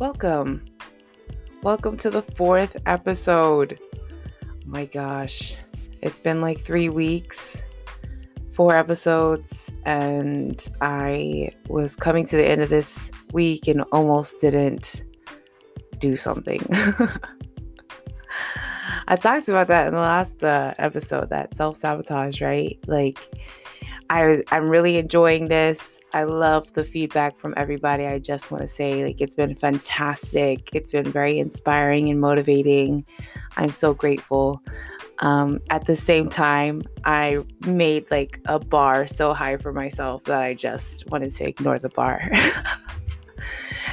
Welcome to the 4th episode. Oh my gosh, it's been like 3 weeks, 4 episodes, and I was coming to the end of this week and almost didn't do something. I talked about that in the last episode, that self-sabotage, right? Like, I'm really enjoying this. I love the feedback from everybody. I just want to say, like, it's been fantastic. It's been very inspiring and motivating. I'm so grateful. At the same time, I made like a bar so high for myself that I just wanted to ignore the bar.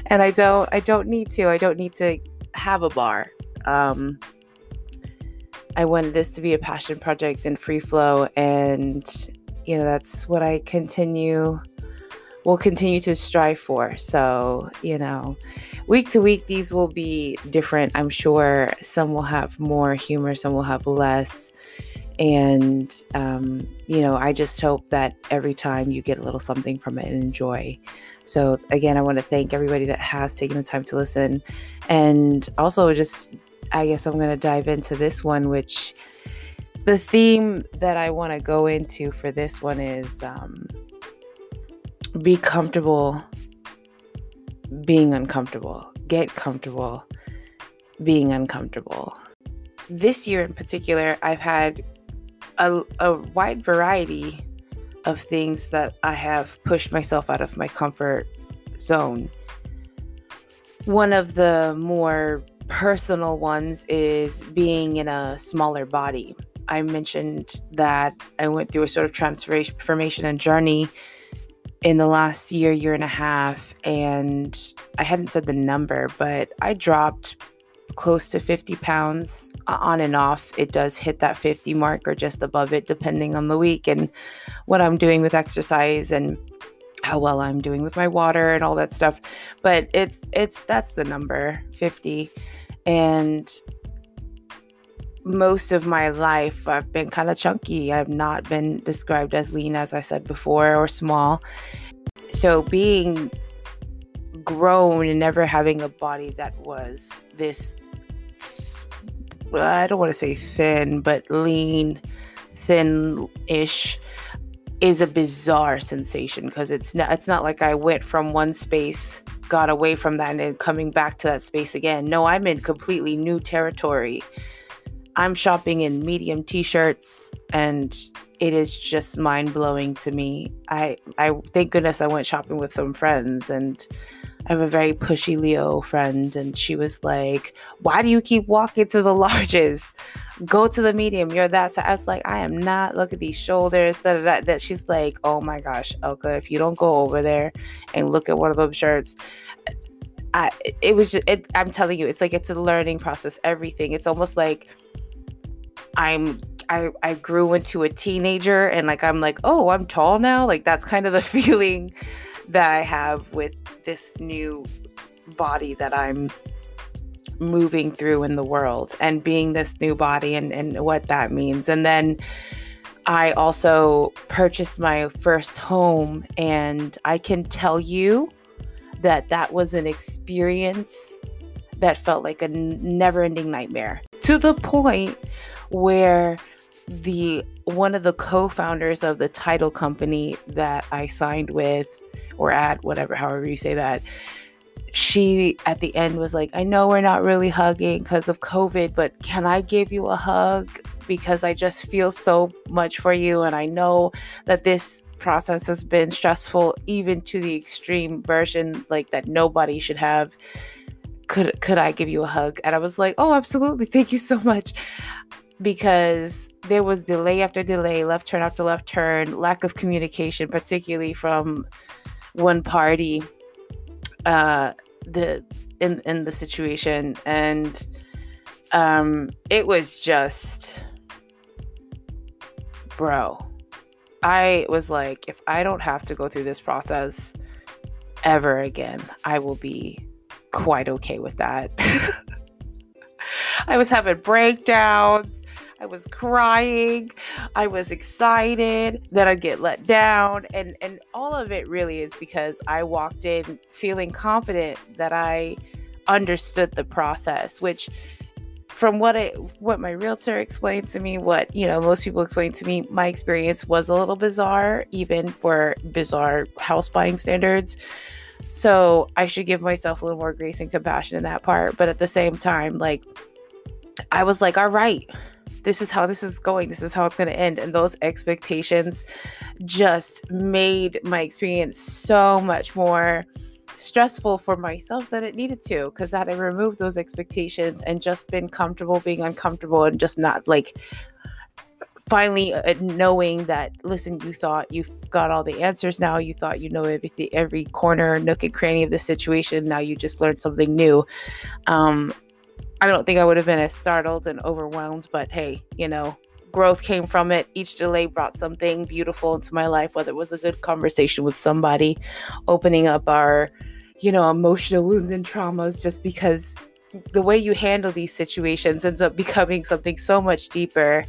And I don't need to have a bar. I wanted this to be a passion project and free flow, and that's what I will continue to strive for. So, week to week, these will be different. I'm sure some will have more humor, some will have less. And, I just hope that every time you get a little something from it and enjoy. So again, I want to thank everybody that has taken the time to listen. And also just, I guess I'm going to dive into this one, which the theme that I want to go into for this one is be comfortable being uncomfortable. Get comfortable being uncomfortable. This year in particular, I've had a wide variety of things that I have pushed myself out of my comfort zone. One of the more personal ones is being in a smaller body. I mentioned that I went through a sort of transformation and journey in the last year and a half, and I hadn't said the number, but I dropped close to 50 pounds on and off. It does hit that 50 mark or just above it, depending on the week and what I'm doing with exercise and how well I'm doing with my water and all that stuff. But that's the number, 50. And most of my life, I've been kind of chunky. I've not been described as lean, as I said before, or small. So being grown and never having a body that was this, I don't want to say thin, but lean, thin-ish, is a bizarre sensation, because it's not like I went from one space, got away from that, and then coming back to that space again. No, I'm in completely new territory. I'm shopping in medium t-shirts, and it is just mind-blowing to me. I thank goodness I went shopping with some friends, and I have a very pushy Leo friend, and she was like, "Why do you keep walking to the larges? Go to the medium. You're that." So I was like, "I am not. Look at these shoulders." That she's like, "Oh my gosh, Elka, if you don't go over there and look at one of those shirts." I'm telling you, it's like, it's a learning process. Everything. It's almost like I grew into a teenager, and like, I'm like, oh, I'm tall now. Like, that's kind of the feeling that I have with this new body that I'm moving through in the world, and being this new body and what that means. And then I also purchased my first home, and I can tell you that was an experience that felt like a never-ending nightmare, to the point where one of the co-founders of the title company that I signed with, or at, whatever, however you say that, she at the end was like, "I know we're not really hugging because of COVID, but can I give you a hug? Because I just feel so much for you. And I know that this process has been stressful, even to the extreme version, like that nobody should have. Could I give you a hug?" And I was like, "Oh, absolutely. Thank you so much." Because there was delay after delay, left turn after left turn, lack of communication, particularly from one party in the situation. And it was just, bro, I was like, if I don't have to go through this process ever again, I will be quite okay with that. I was having breakdowns. I was crying. I was excited that I'd get let down. And all of it really is because I walked in feeling confident that I understood the process, which from what my realtor explained to me, what, you know, most people explained to me, my experience was a little bizarre, even for bizarre house buying standards. So I should give myself a little more grace and compassion in that part. But at the same time, like, I was like, all right, this is how this is going. This is how it's going to end. And those expectations just made my experience so much more stressful for myself than it needed to, because had I removed those expectations and just been comfortable being uncomfortable and just not like finally knowing that, listen, you thought you've got all the answers now, you thought you know everything, every corner, nook and cranny of the situation, now you just learned something new. I don't think I would have been as startled and overwhelmed, but hey, you know, growth came from it. Each delay brought something beautiful into my life, whether it was a good conversation with somebody, opening up our, you know, emotional wounds and traumas, just because the way you handle these situations ends up becoming something so much deeper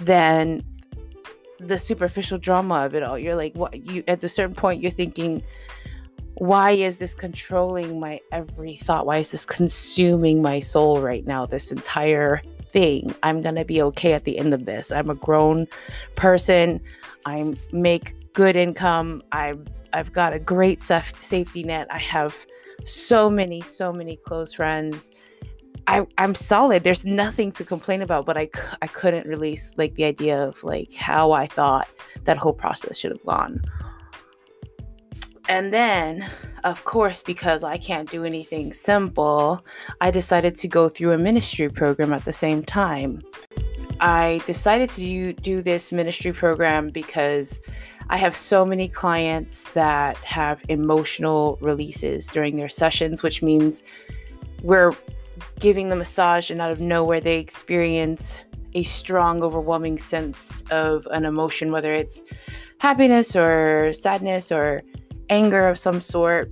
than the superficial drama of it all. You're like, what? You at a certain point, you're thinking, why is this controlling my every thought? Why is this consuming my soul right now? This entire thing. I'm going to be okay at the end of this. I'm a grown person. I make good income. I've got a great safety net. I have so many close friends. I'm solid. There's nothing to complain about, but I couldn't release like the idea of like how I thought that whole process should have gone. And then, of course, because I can't do anything simple, I decided to go through a ministry program at the same time. I decided to do this ministry program because I have so many clients that have emotional releases during their sessions, which means we're giving them a massage and out of nowhere they experience a strong, overwhelming sense of an emotion, whether it's happiness or sadness or anger of some sort.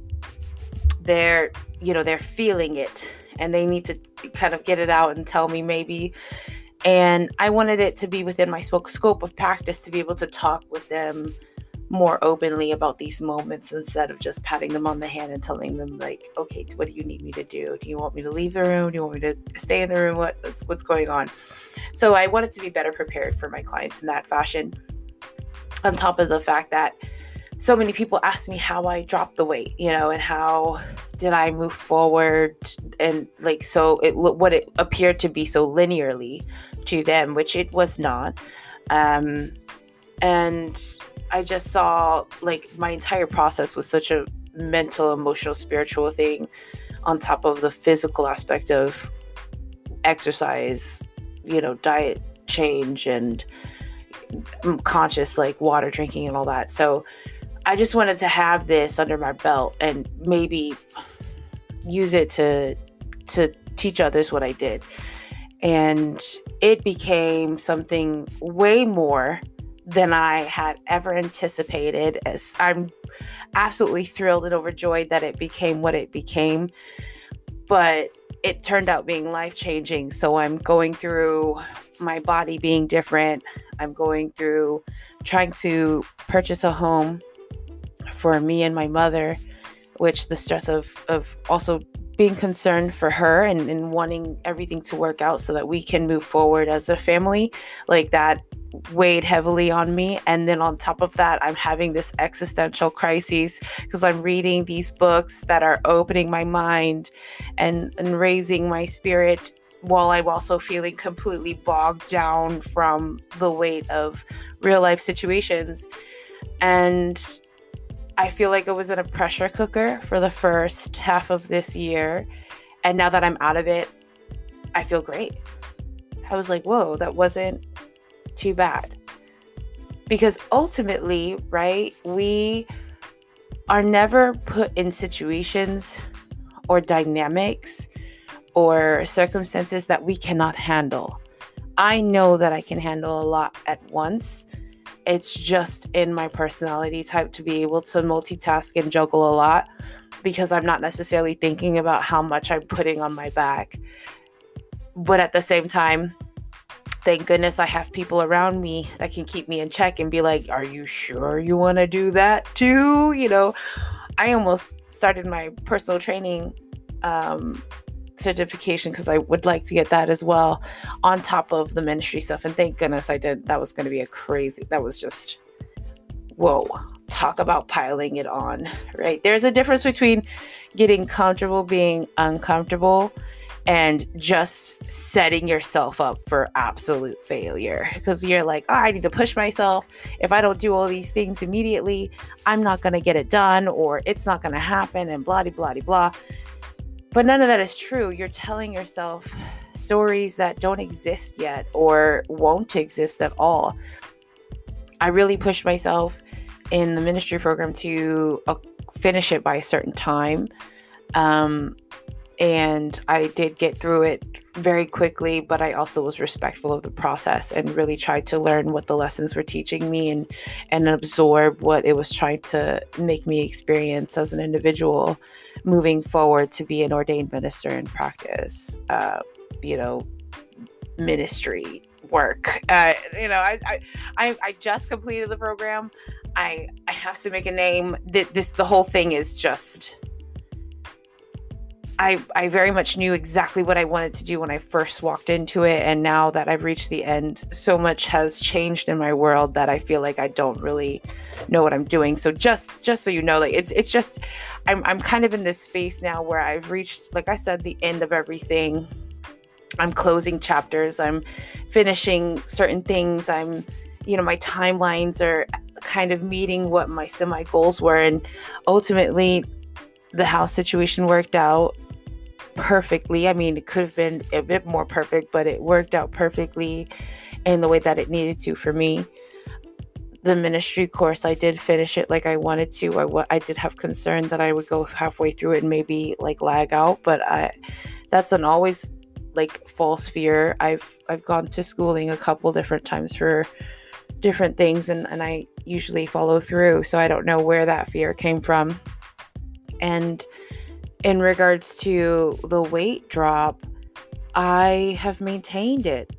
They're, you know, they're feeling it and they need to kind of get it out and tell me maybe. And I wanted it to be within my scope of practice to be able to talk with them more openly about these moments instead of just patting them on the hand and telling them like, okay, what do you need me to do? Do you want me to leave the room? Do you want me to stay in the room? What's going on? So I wanted to be better prepared for my clients in that fashion. On top of the fact that so many people ask me how I dropped the weight, you know, and how did I move forward, and like, so what it appeared to be so linearly to them, which it was not. And I just saw like my entire process was such a mental, emotional, spiritual thing on top of the physical aspect of exercise, you know, diet change and conscious like water drinking and all that. So I just wanted to have this under my belt and maybe use it to teach others what I did. And it became something way more than I had ever anticipated, as I'm absolutely thrilled and overjoyed that it became what it became. But it turned out being life-changing. So I'm going through my body being different. I'm going through trying to purchase a home for me and my mother, which the stress of also being concerned for her and wanting everything to work out so that we can move forward as a family, like that weighed heavily on me. And then on top of that, I'm having this existential crisis because I'm reading these books that are opening my mind and raising my spirit, while I'm also feeling completely bogged down from the weight of real life situations. And I feel like I was in a pressure cooker for the first half of this year. And now that I'm out of it, I feel great. I was like, whoa, that wasn't too bad. Because ultimately, right, we are never put in situations or dynamics or circumstances that we cannot handle. I know that I can handle a lot at once. It's just in my personality type to be able to multitask and juggle a lot, because I'm not necessarily thinking about how much I'm putting on my back. But at the same time, thank goodness I have people around me that can keep me in check and be like, are you sure you want to do that too? You know, I almost started my personal training certification, because I would like to get that as well on top of the ministry stuff. And thank goodness I did. That was going to be a crazy, that was just, whoa, talk about piling it on, right? There's a difference between getting comfortable, being uncomfortable, and just setting yourself up for absolute failure. Because you're like, oh, I need to push myself. If I don't do all these things immediately, I'm not going to get it done, or it's not going to happen, and blah, de, blah, de, blah. But none of that is true. You're telling yourself stories that don't exist yet or won't exist at all. I really pushed myself in the ministry program to finish it by a certain time. And I did get through it very quickly, but I also was respectful of the process and really tried to learn what the lessons were teaching me and absorb what it was trying to make me experience as an individual moving forward to be an ordained minister and practice, ministry work. I just completed the program. I have to make a name. The whole thing is just... I very much knew exactly what I wanted to do when I first walked into it. And now that I've reached the end, so much has changed in my world that I feel like I don't really know what I'm doing. So just so you know, like it's just, I'm kind of in this space now where I've reached, like I said, the end of everything. I'm closing chapters. I'm finishing certain things. I'm, my timelines are kind of meeting what my semi-goals were. And ultimately the house situation worked out perfectly. I mean, it could have been a bit more perfect, but it worked out perfectly in the way that it needed to for me. The ministry course, I did finish it like I wanted to. I did have concern that I would go halfway through it and maybe like lag out, but that's an always like false fear. I've gone to schooling a couple different times for different things, and I usually follow through, so I don't know where that fear came from. And in regards to the weight drop, I have maintained it.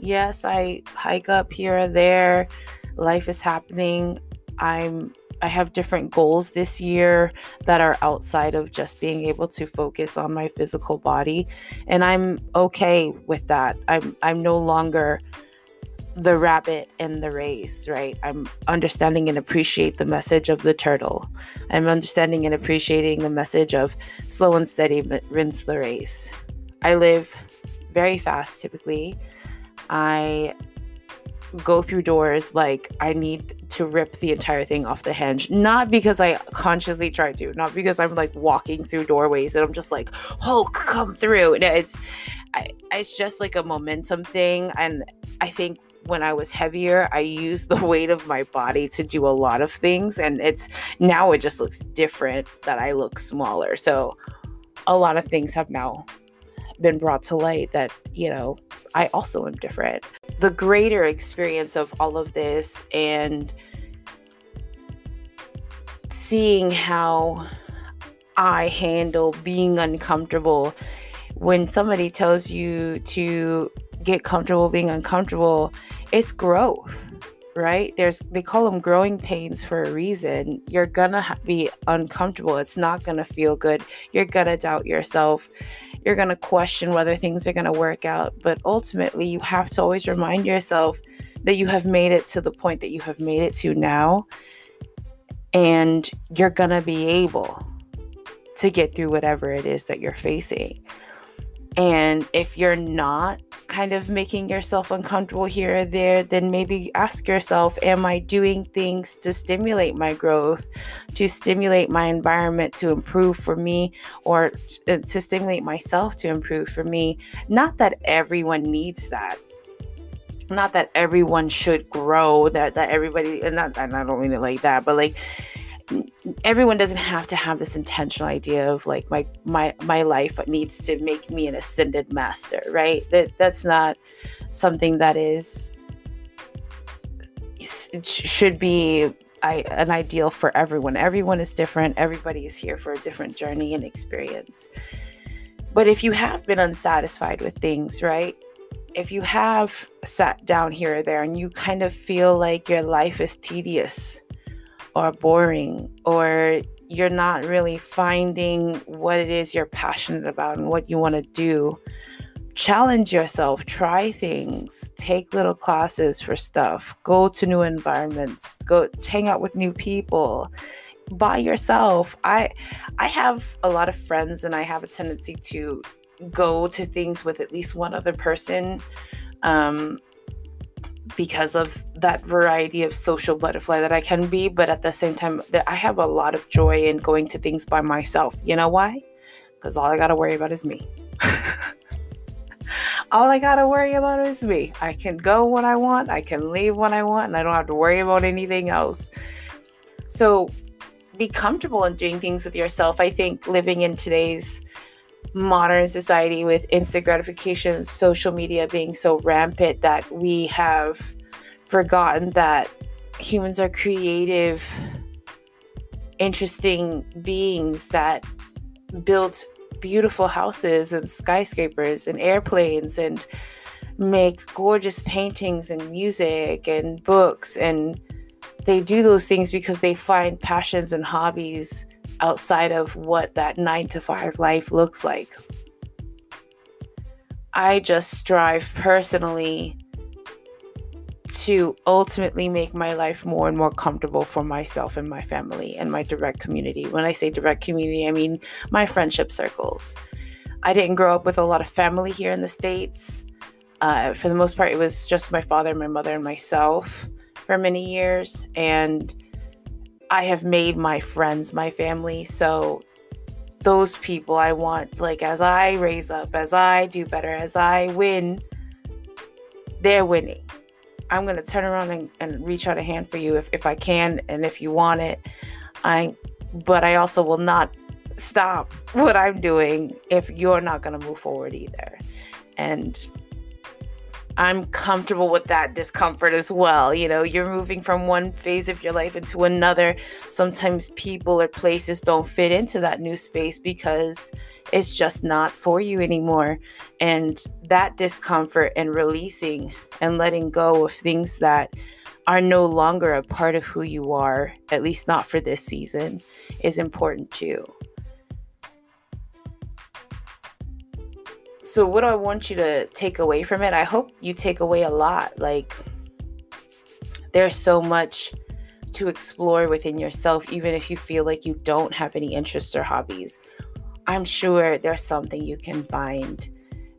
Yes, I hike up here or there. Life is happening. I have different goals this year that are outside of just being able to focus on my physical body, and I'm okay with that. I'm no longer the rabbit in the race, right? I'm understanding and appreciate the message of the turtle. I'm understanding and appreciating the message of slow and steady, but rinse the race. I live very fast typically. I go through doors like I need to rip the entire thing off the hinge. Not because I consciously try to, not because I'm like walking through doorways and I'm just like, Hulk, come through. And it's just like a momentum thing. And I think when I was heavier, I used the weight of my body to do a lot of things. And now it just looks different that I look smaller. So a lot of things have now been brought to light that, I also am different. The greater experience of all of this and seeing how I handle being uncomfortable. When somebody tells you to get comfortable being uncomfortable, it's growth, right? They call them growing pains for a reason. You're gonna be uncomfortable. It's not gonna feel good. You're gonna doubt yourself. You're gonna question whether things are gonna work out. But ultimately, you have to always remind yourself that you have made it to the point that you have made it to now, and you're gonna be able to get through whatever it is that you're facing. And if you're not kind of making yourself uncomfortable here or there, then maybe ask yourself, am I doing things to stimulate my growth, to stimulate my environment to improve for me, or to stimulate myself to improve for me? Not that everyone needs that. Not that everyone should grow, that everybody, and I don't mean it like that, but like, everyone doesn't have to have this intentional idea of like my life needs to make me an ascended master, right? That's not something that should be an ideal for everyone. Everyone is different. Everybody is here for a different journey and experience. But if you have been unsatisfied with things, right? If you have sat down here or there and you kind of feel like your life is tedious, or boring, or you're not really finding what it is you're passionate about and what you want to do. Challenge yourself, try things, take little classes for stuff, go to new environments, go hang out with new people by yourself. I have a lot of friends, and I have a tendency to go to things with at least one other person, because of that variety of social butterfly that I can be. But at the same time, I have a lot of joy in going to things by myself. You know why? Because all I gotta worry about is me. All I gotta worry about is me. I can go when I want, I can leave when I want, and I don't have to worry about anything else. So be comfortable in doing things with yourself. I think living in today's modern society with instant gratification, social media being so rampant, that we have forgotten that humans are creative, interesting beings that built beautiful houses and skyscrapers and airplanes and make gorgeous paintings and music and books, and they do those things because they find passions and hobbies outside of what that 9-to-5 life looks like. I just strive personally to ultimately make my life more and more comfortable for myself and my family and my direct community. When I say direct community, I mean my friendship circles. I didn't grow up with a lot of family here in the States. For the most part, it was just my father, my mother, and myself for many years, and I have made my friends my family. So those people I want, like, as I raise up, as I do better, as I win, they're winning. I'm going to turn around and reach out a hand for you if I can and if you want it. But I also will not stop what I'm doing if you're not going to move forward either. And I'm comfortable with that discomfort as well. You know, you're moving from one phase of your life into another. Sometimes people or places don't fit into that new space because it's just not for you anymore. And that discomfort and releasing and letting go of things that are no longer a part of who you are, at least not for this season, is important too. So what do I want you to take away from it? I hope you take away a lot. Like, there's so much to explore within yourself, even if you feel like you don't have any interests or hobbies. I'm sure there's something you can find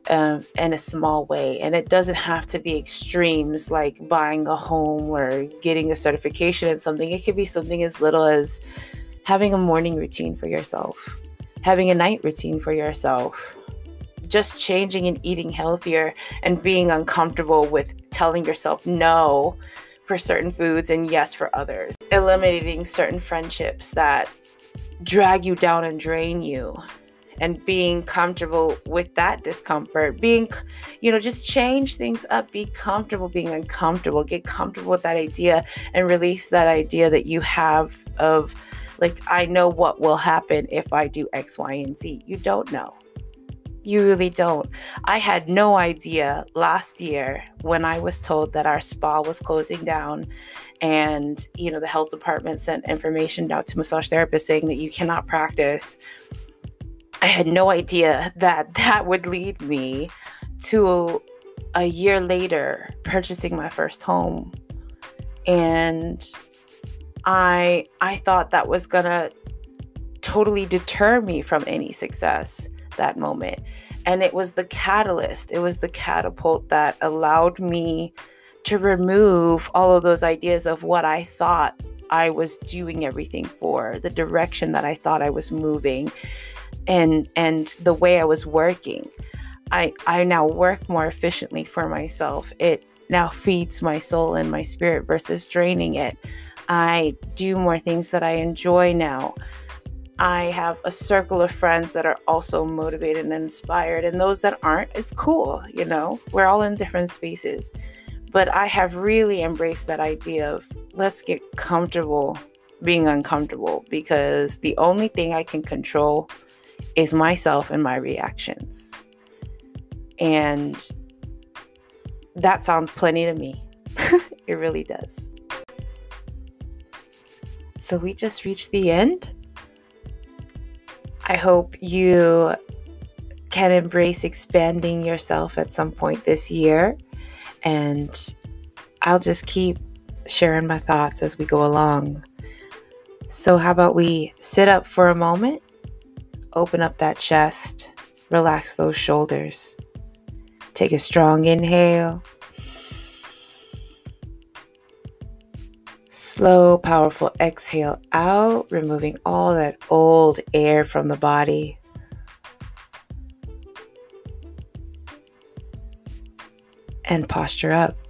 in a small way. And it doesn't have to be extremes like buying a home or getting a certification in something. It could be something as little as having a morning routine for yourself, having a night routine for yourself, just changing and eating healthier and being uncomfortable with telling yourself no for certain foods and yes for others, eliminating certain friendships that drag you down and drain you, and being comfortable with that discomfort, being, you know, just change things up, be comfortable being uncomfortable, get comfortable with that idea and release that idea that you have of, like, I know what will happen if I do X, Y, and Z. You don't know. You really don't. I had no idea last year when I was told that our spa was closing down, and, you know, the health department sent information out to massage therapists saying that you cannot practice. I had no idea that that would lead me to a year later purchasing my first home. And I thought that was gonna totally deter me from any success that moment. And it was the catalyst. It was the catapult that allowed me to remove all of those ideas of what I thought I was doing everything for, the direction that I thought I was moving, and the way I was working. I now work more efficiently for myself. It now feeds my soul and my spirit versus draining it. I do more things that I enjoy now. I have a circle of friends that are also motivated and inspired, and those that aren't, it's cool, you know? We're all in different spaces. But I have really embraced that idea of, let's get comfortable being uncomfortable, because the only thing I can control is myself and my reactions. And that sounds plenty to me. It really does. So we just reached the end I hope you can embrace expanding yourself at some point this year. And I'll just keep sharing my thoughts as we go along. So how about we sit up for a moment, open up that chest, relax those shoulders. Take a strong inhale. Slow, powerful exhale out, removing all that old air from the body. And posture up.